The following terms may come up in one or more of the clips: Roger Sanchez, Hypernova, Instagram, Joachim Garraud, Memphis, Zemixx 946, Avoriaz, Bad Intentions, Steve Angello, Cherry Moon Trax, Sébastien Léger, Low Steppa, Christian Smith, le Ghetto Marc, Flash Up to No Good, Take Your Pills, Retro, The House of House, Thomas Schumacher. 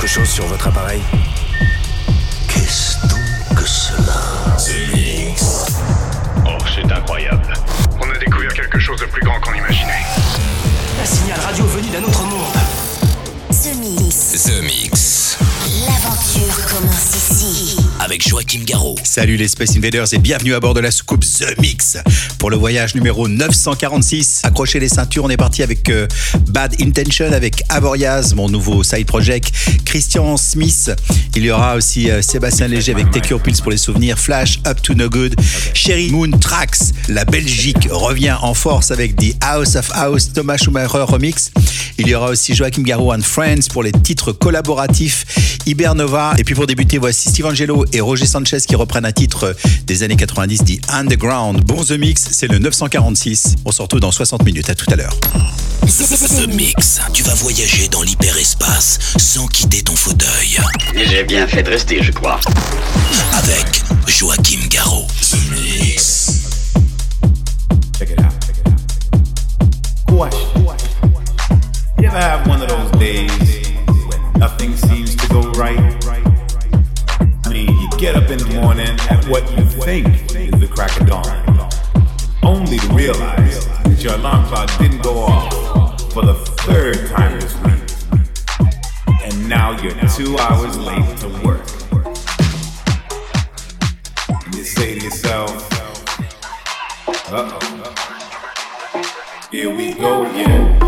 quelque chose sur votre appareil? Qu'est-ce donc que cela? Zemixx. Oh, c'est incroyable. On a découvert quelque chose de plus grand qu'on imaginait. Un signal radio venu d'un autre monde. Zemixx. Zemixx. L'aventure commence ici. Avec Joachim Garraud. Salut les Space Invaders et bienvenue à bord de la soucoupe Zemixx. Pour le voyage numéro 946, accrochez les ceintures, on est parti avec Bad Intentions, avec Avoriaz, mon nouveau side project, Christian Smith. Il y aura aussi Sébastien Léger avec Take Your Pills pour les souvenirs, Flash Up to No Good, Cherry Moon Trax. La Belgique revient en force avec The House of House, Thomas Schumacher remix. Il y aura aussi Joachim Garraud and Friends pour les titres collaboratifs, Hypernova. Et puis pour débuter, voici Steve Angello et Roger Sanchez qui reprennent un titre des années 90 dit Underground. Bon Zemixx, c'est le 946. On se retrouve dans 60 minutes, à tout à l'heure. Zemixx, tu vas voyager dans l'hyperespace sans quitter ton fauteuil. J'ai bien fait de rester, je crois. Avec Joachim Garraud. Zemixx. Check it out, check it out. You ever have one of those days when nothing seems to go right? You get up in the morning at what you think is the crack of dawn, only to realize that your alarm clock didn't go off for the third time this week. And now you're 2 hours late to work. And you say to yourself, uh-oh, here we go again.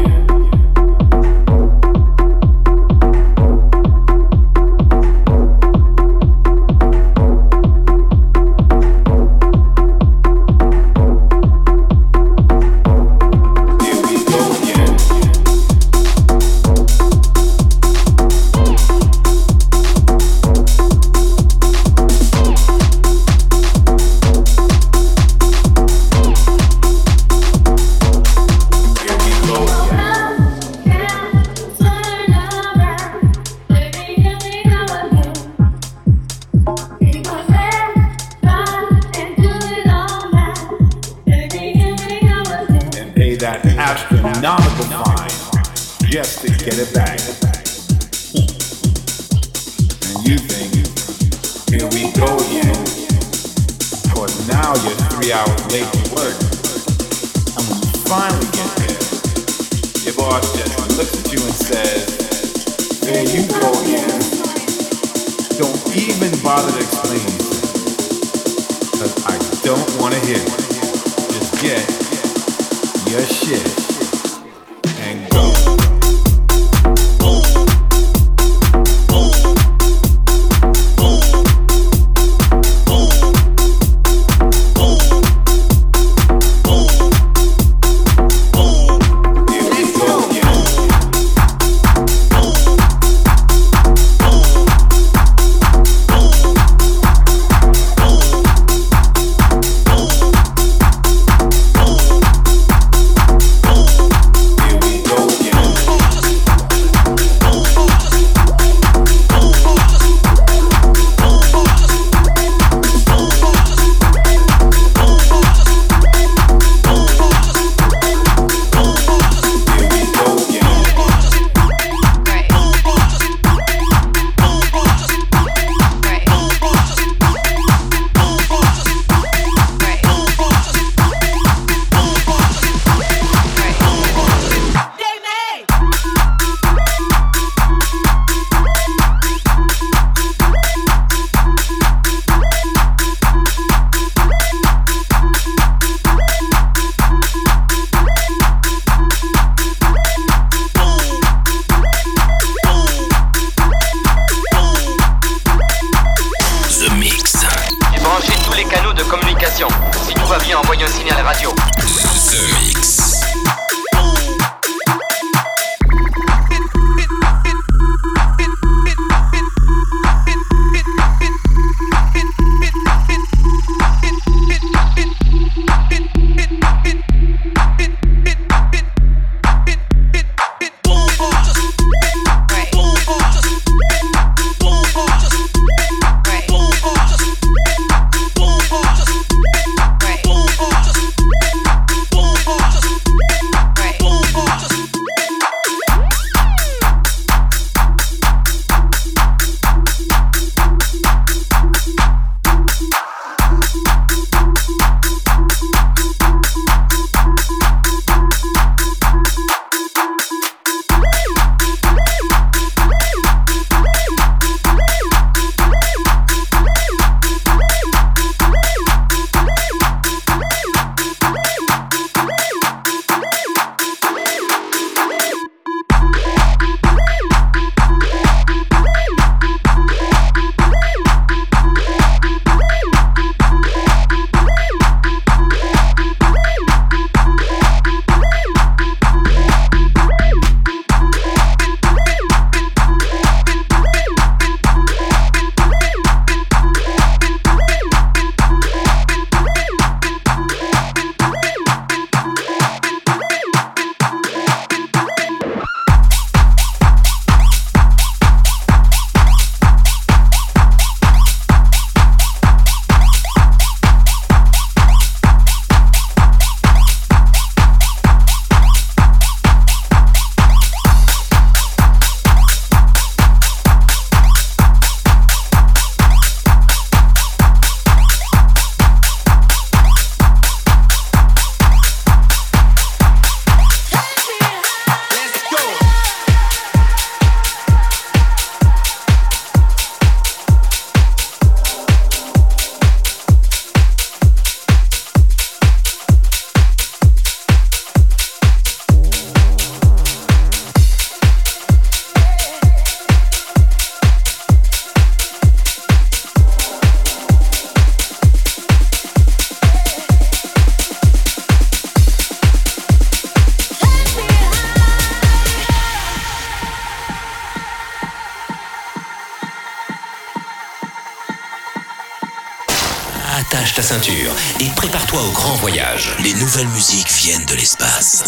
ceinture et prépare-toi au grand voyage. Les nouvelles musiques viennent de l'espace.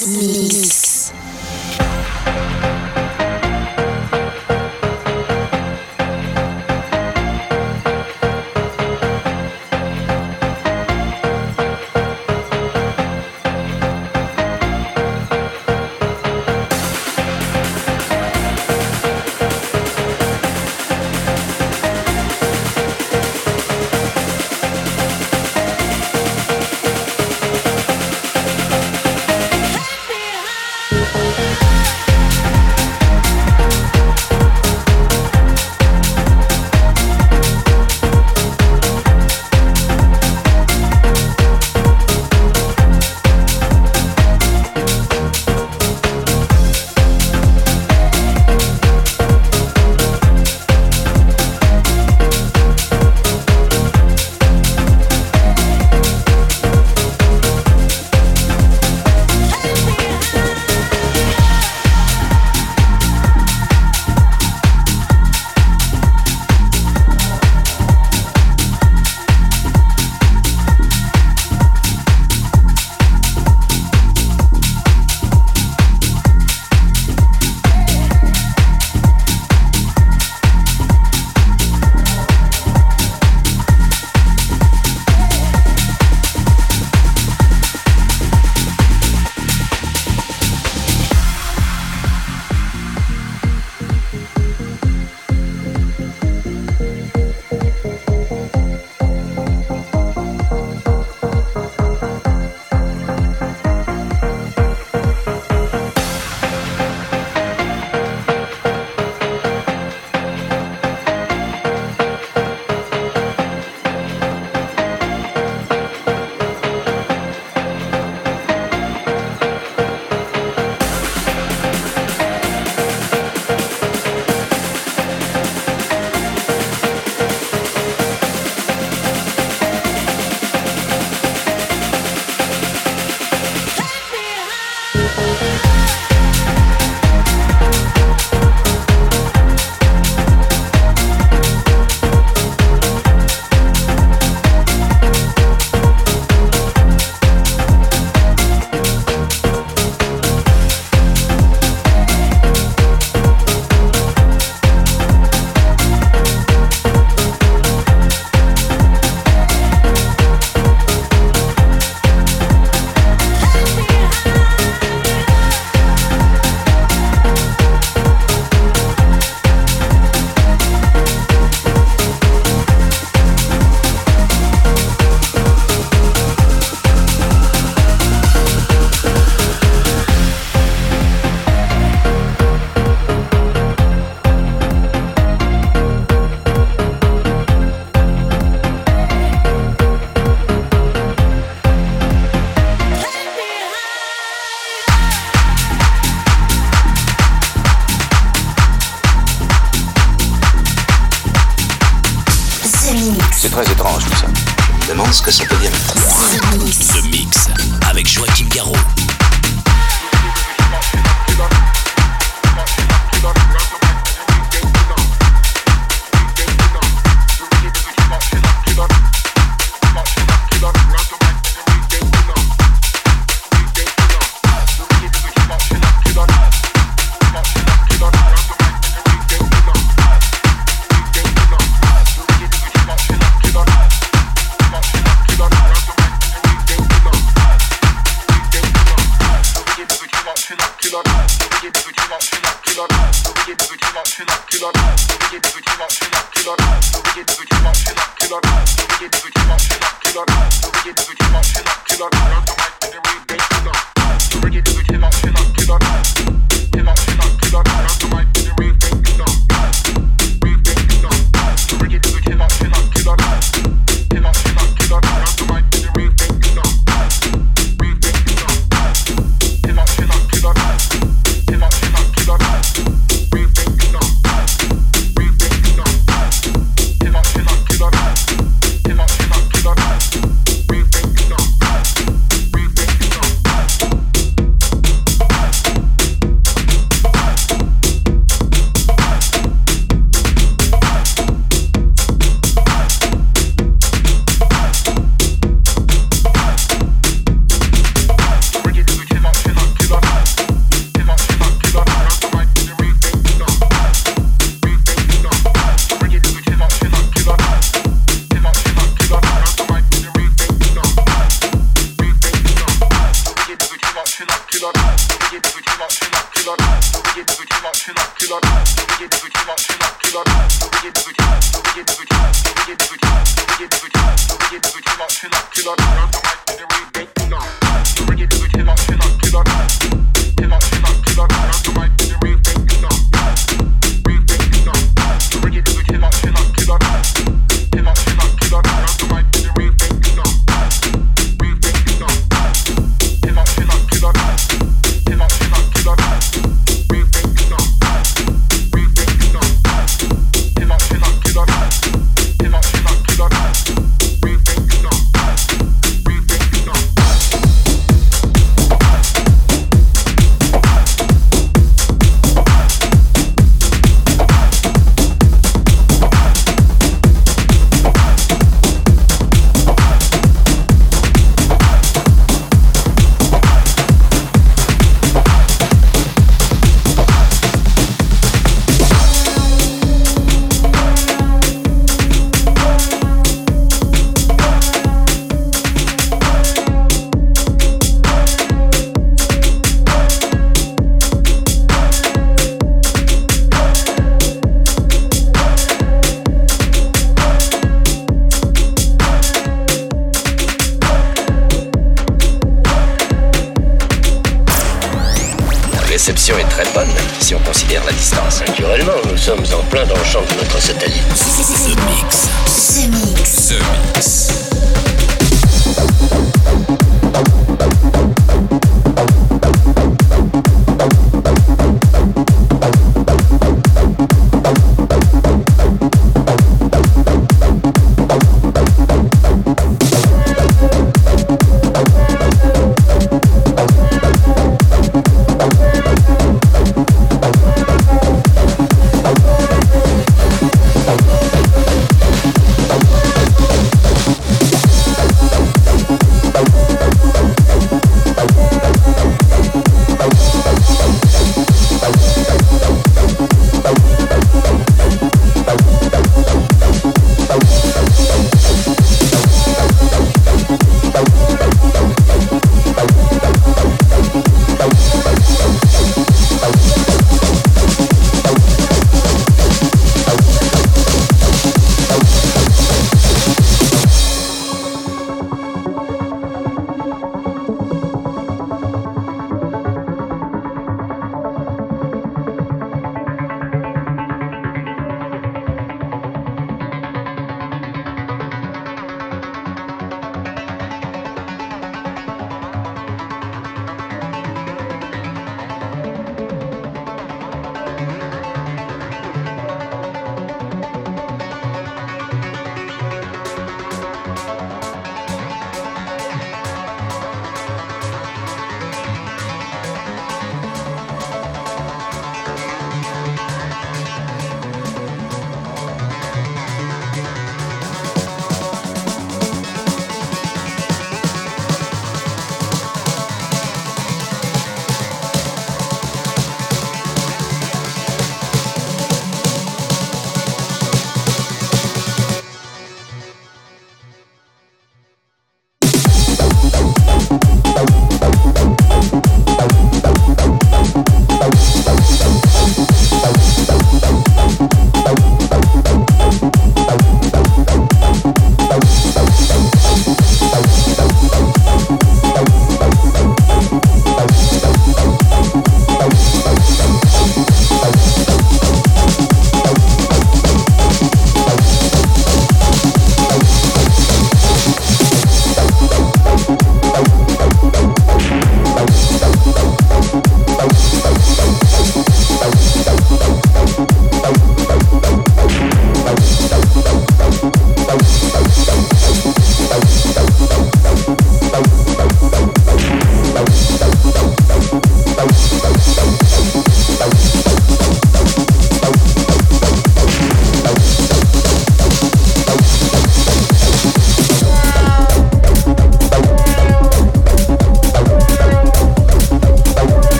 The Mix.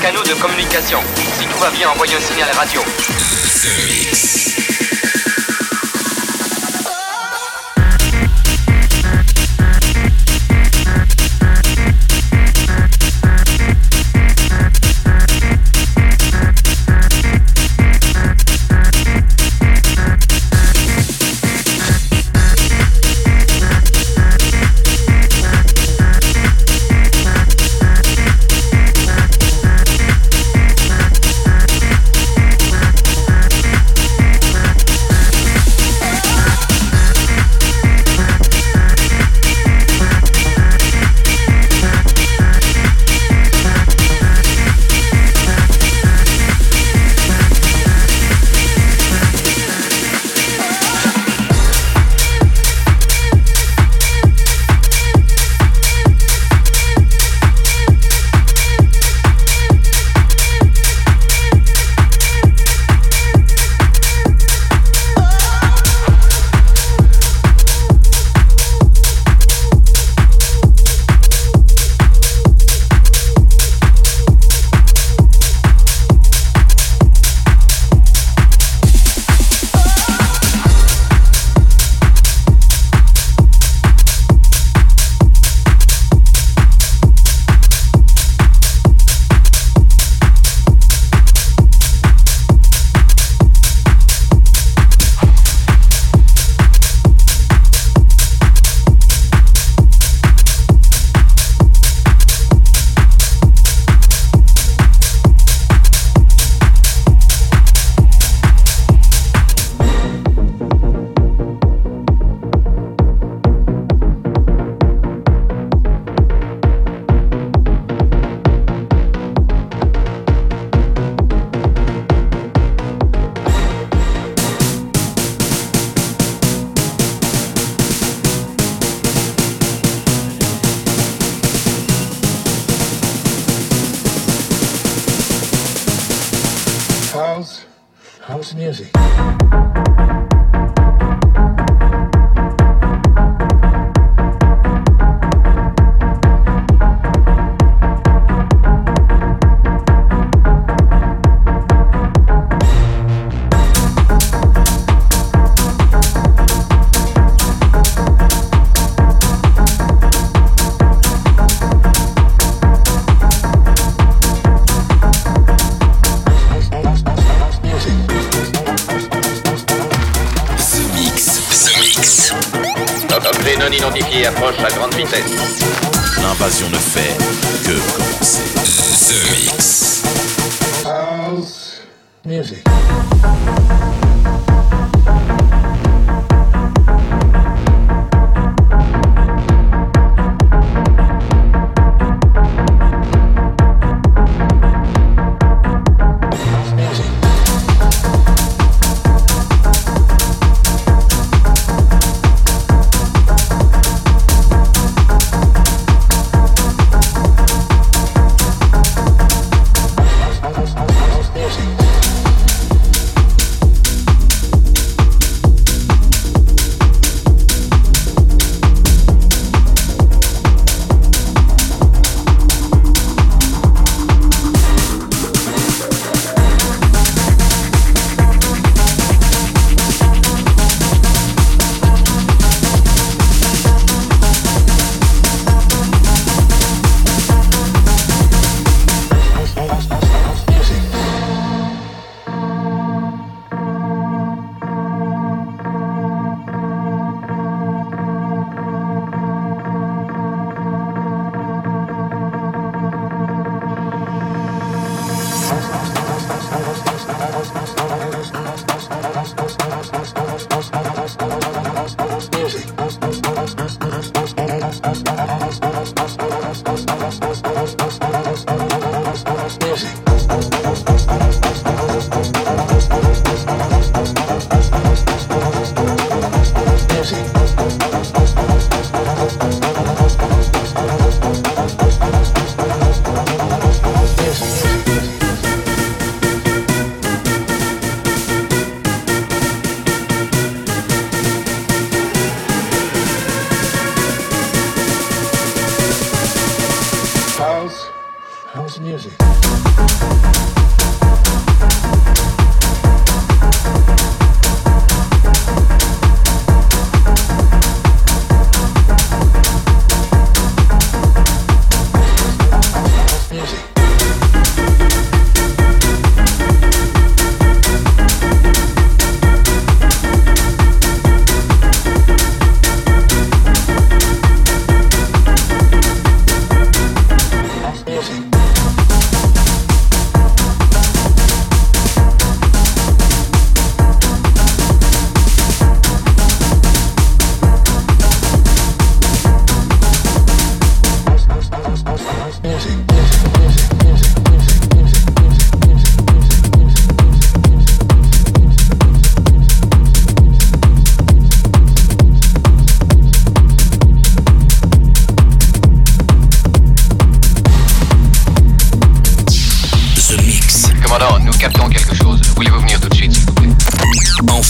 canaux de communication. Si tout va bien, envoyez un signal radio. Zemixx.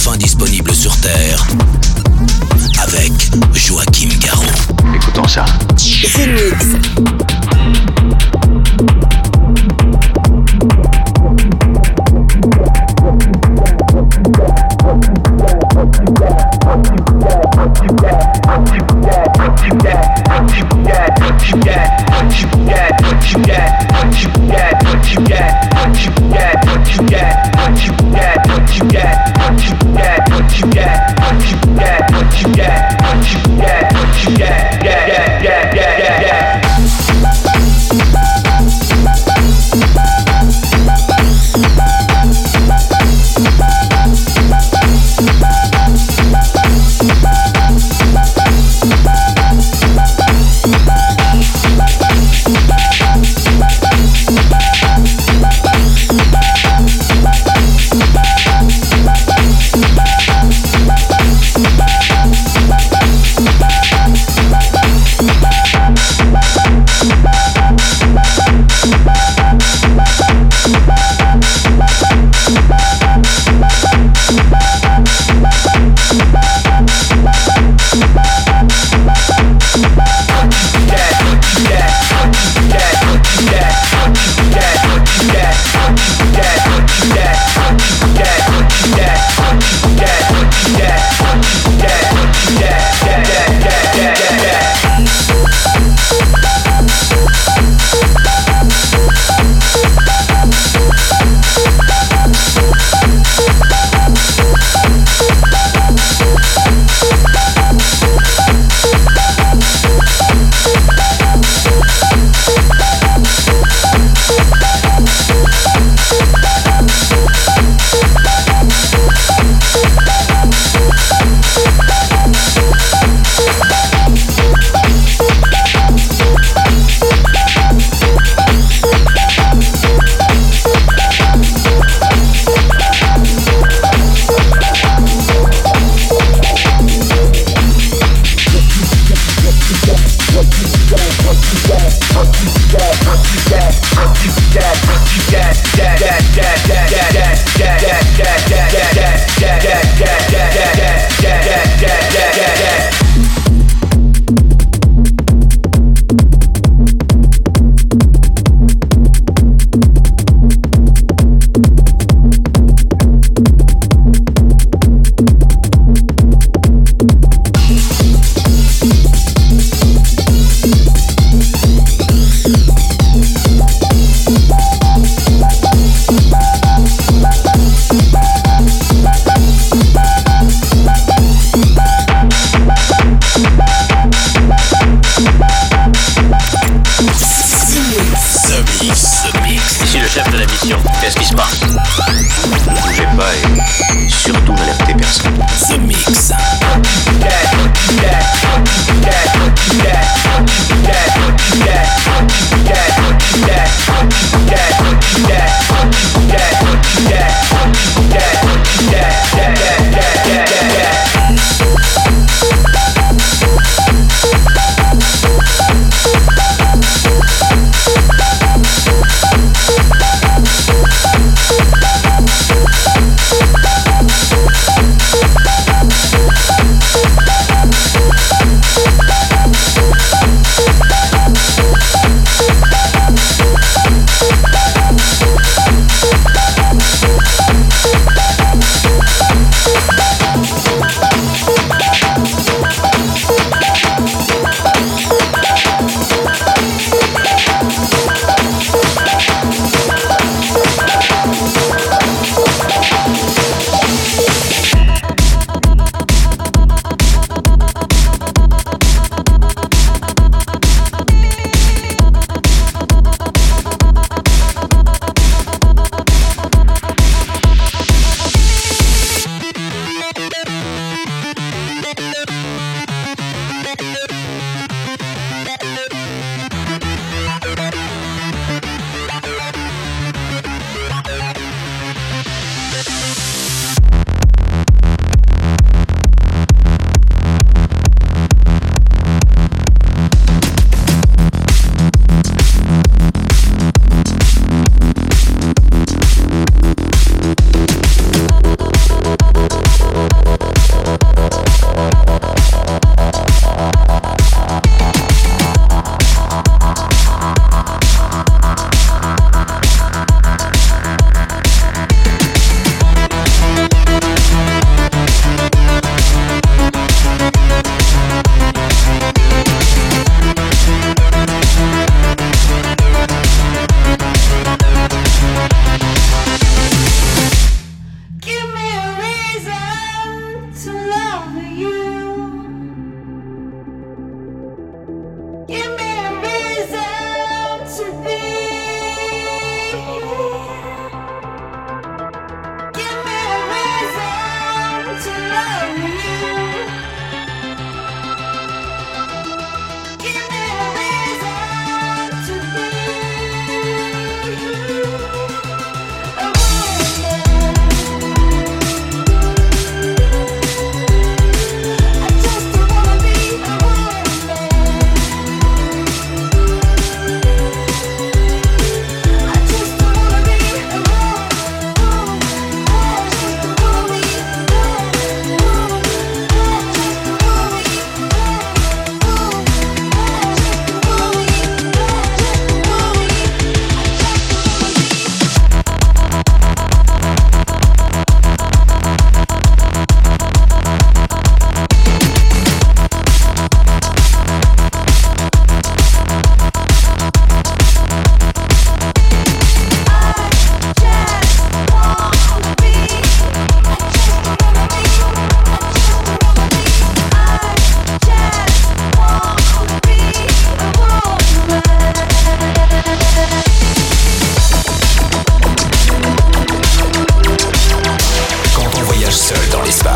enfin disponible sur Terre avec Joachim Garraud. Écoutons ça.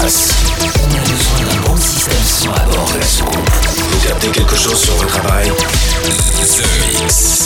passe. On a besoin d'un bon système son à bord de la soucoupe. Vous gardez quelque chose sur votre appareil? The Mix.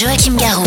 Joachim Garraud.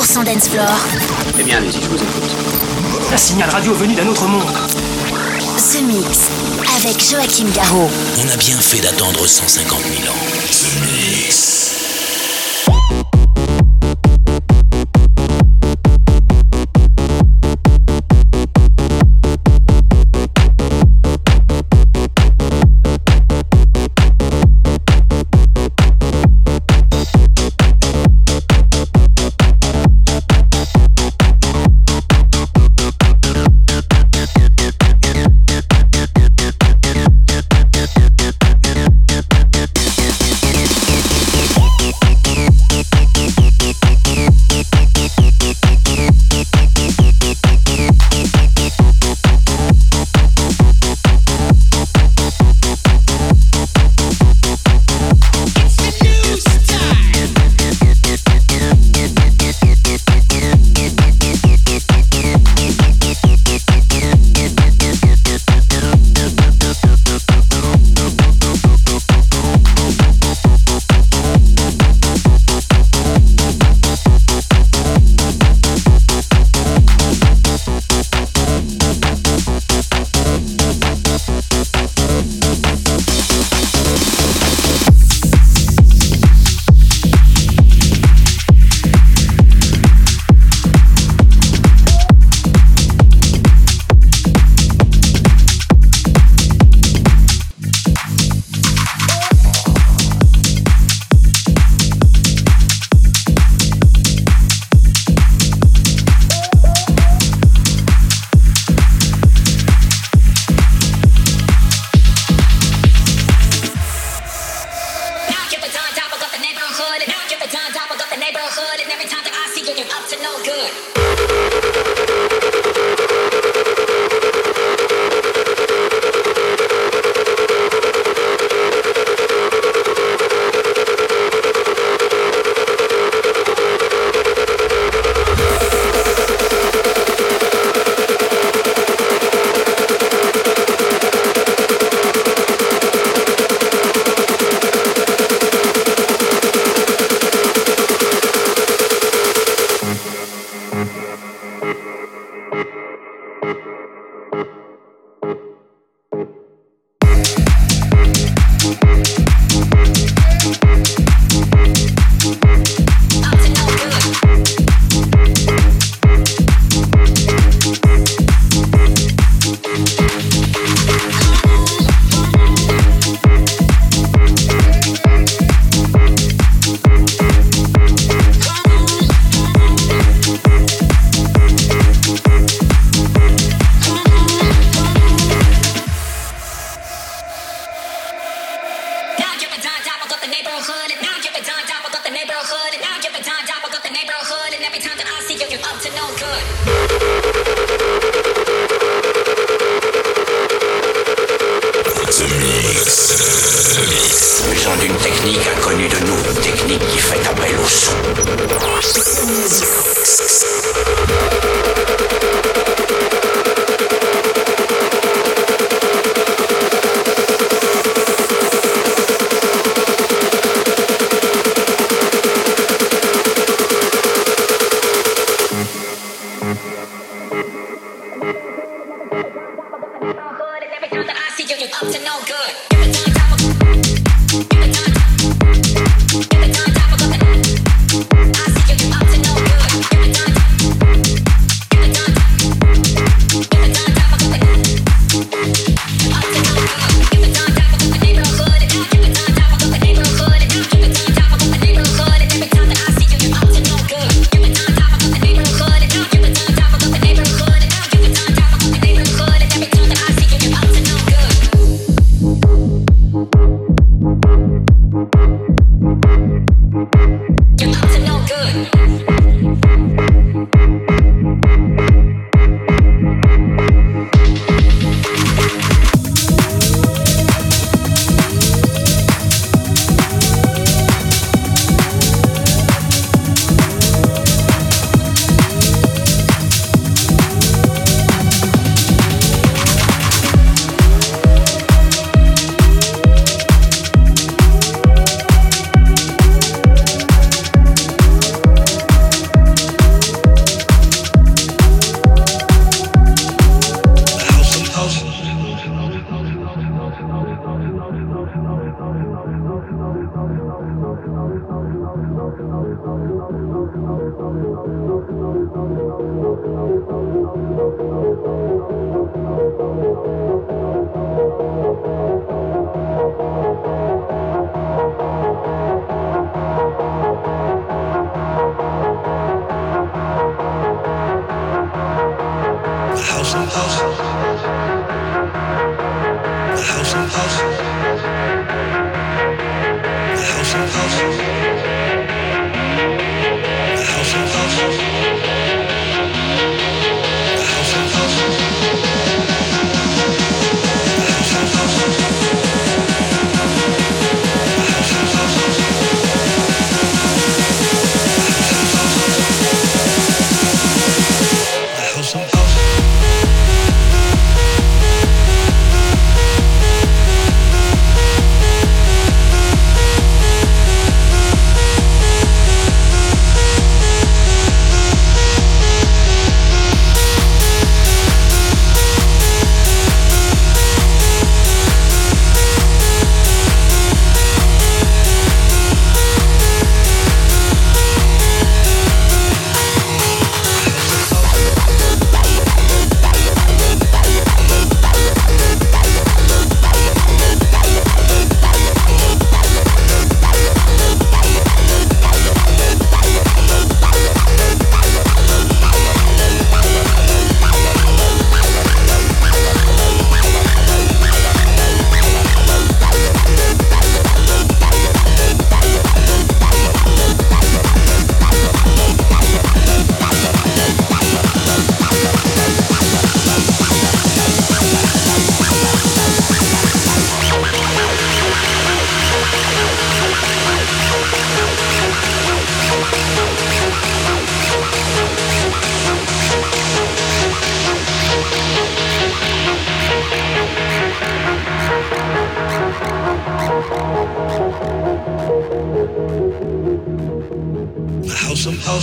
100% dance floor. Eh bien, allez-y, je vous écoute. Un signal radio venu d'un autre monde. Zemixx avec Joachim Garraud. On a bien fait d'attendre 150 000 ans. Zemixx.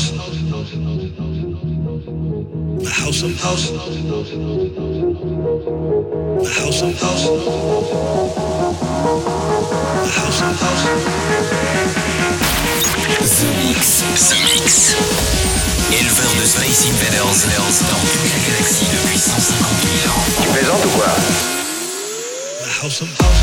House, the House of House, the House of House, the House of House. Zemixx, éleveur de Space Invaders dans toute la galaxie depuis 150 000 ans. Tu plaisantes ou quoi? The House of House.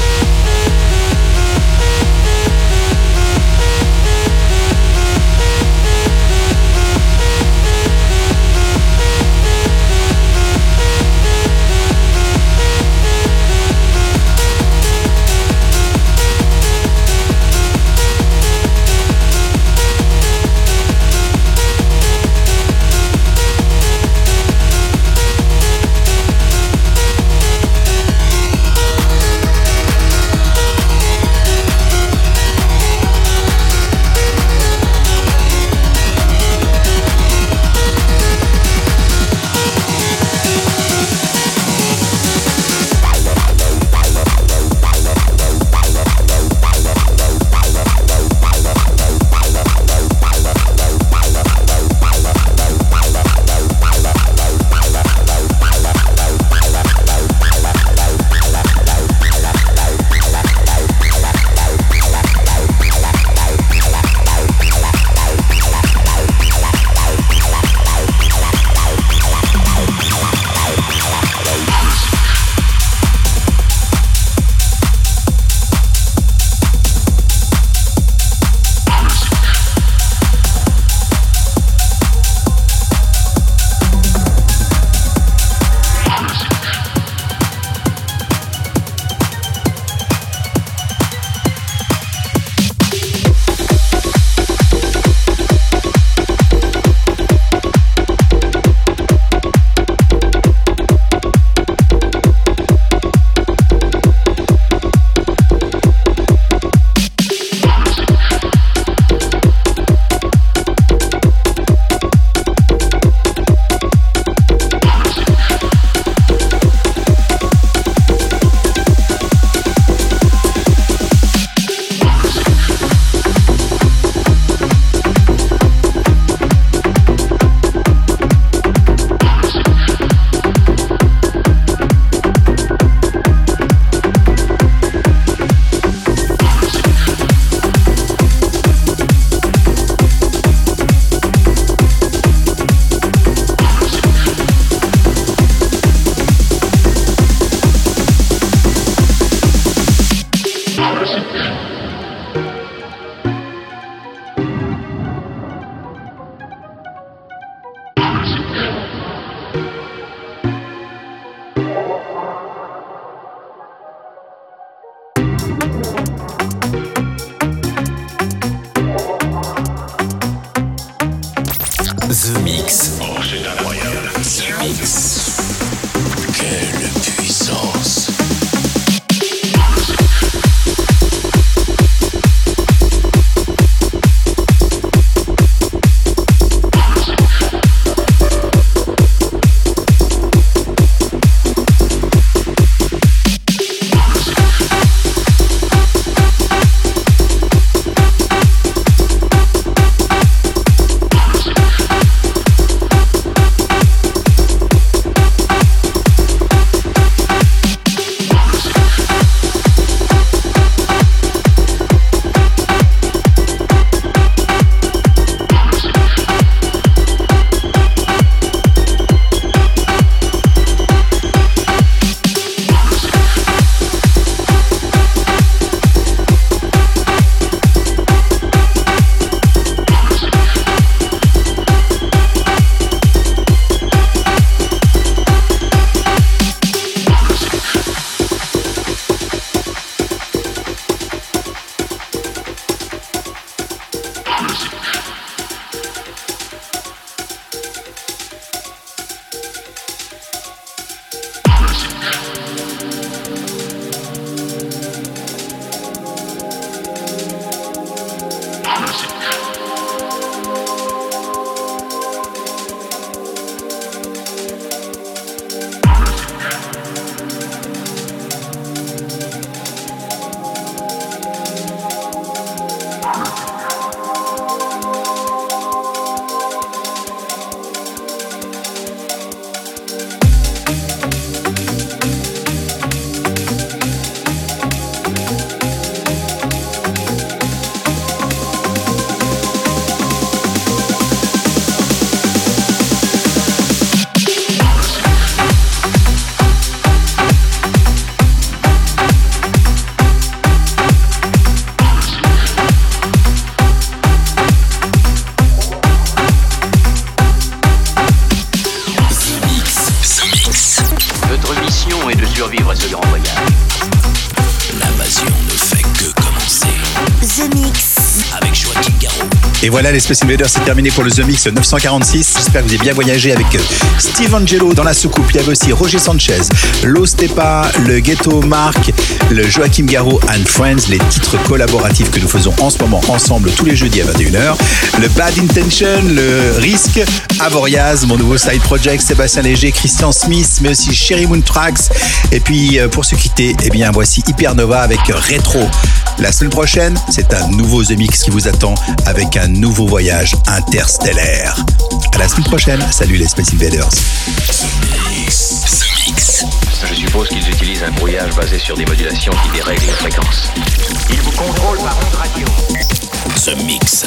Et voilà, les Space Invaders, c'est terminé pour le Zemixx 946. J'espère que vous avez bien voyagé avec Steve Angello dans la soucoupe. Il y avait aussi Roger Sanchez, Low Steppa, le Ghetto Marc, le Joachim Garraud and Friends, les titres collaboratifs que nous faisons en ce moment ensemble tous les jeudis à 21h. Le Bad Intention, le Risque, Avoriaz, mon nouveau side project, Sébastien Léger, Christian Smith, mais aussi Cherry Moon Trax. Et puis, pour se quitter, eh bien, voici Hypernova avec Retro. La semaine prochaine, c'est un nouveau Zemixx qui vous attend avec un nouveau voyage interstellaire. À la semaine prochaine. Salut les Space Invaders. Zemixx. Je suppose qu'ils utilisent un brouillage basé sur des modulations qui dérèglent les fréquences. Ils vous contrôlent par ondes radio. Zemixx.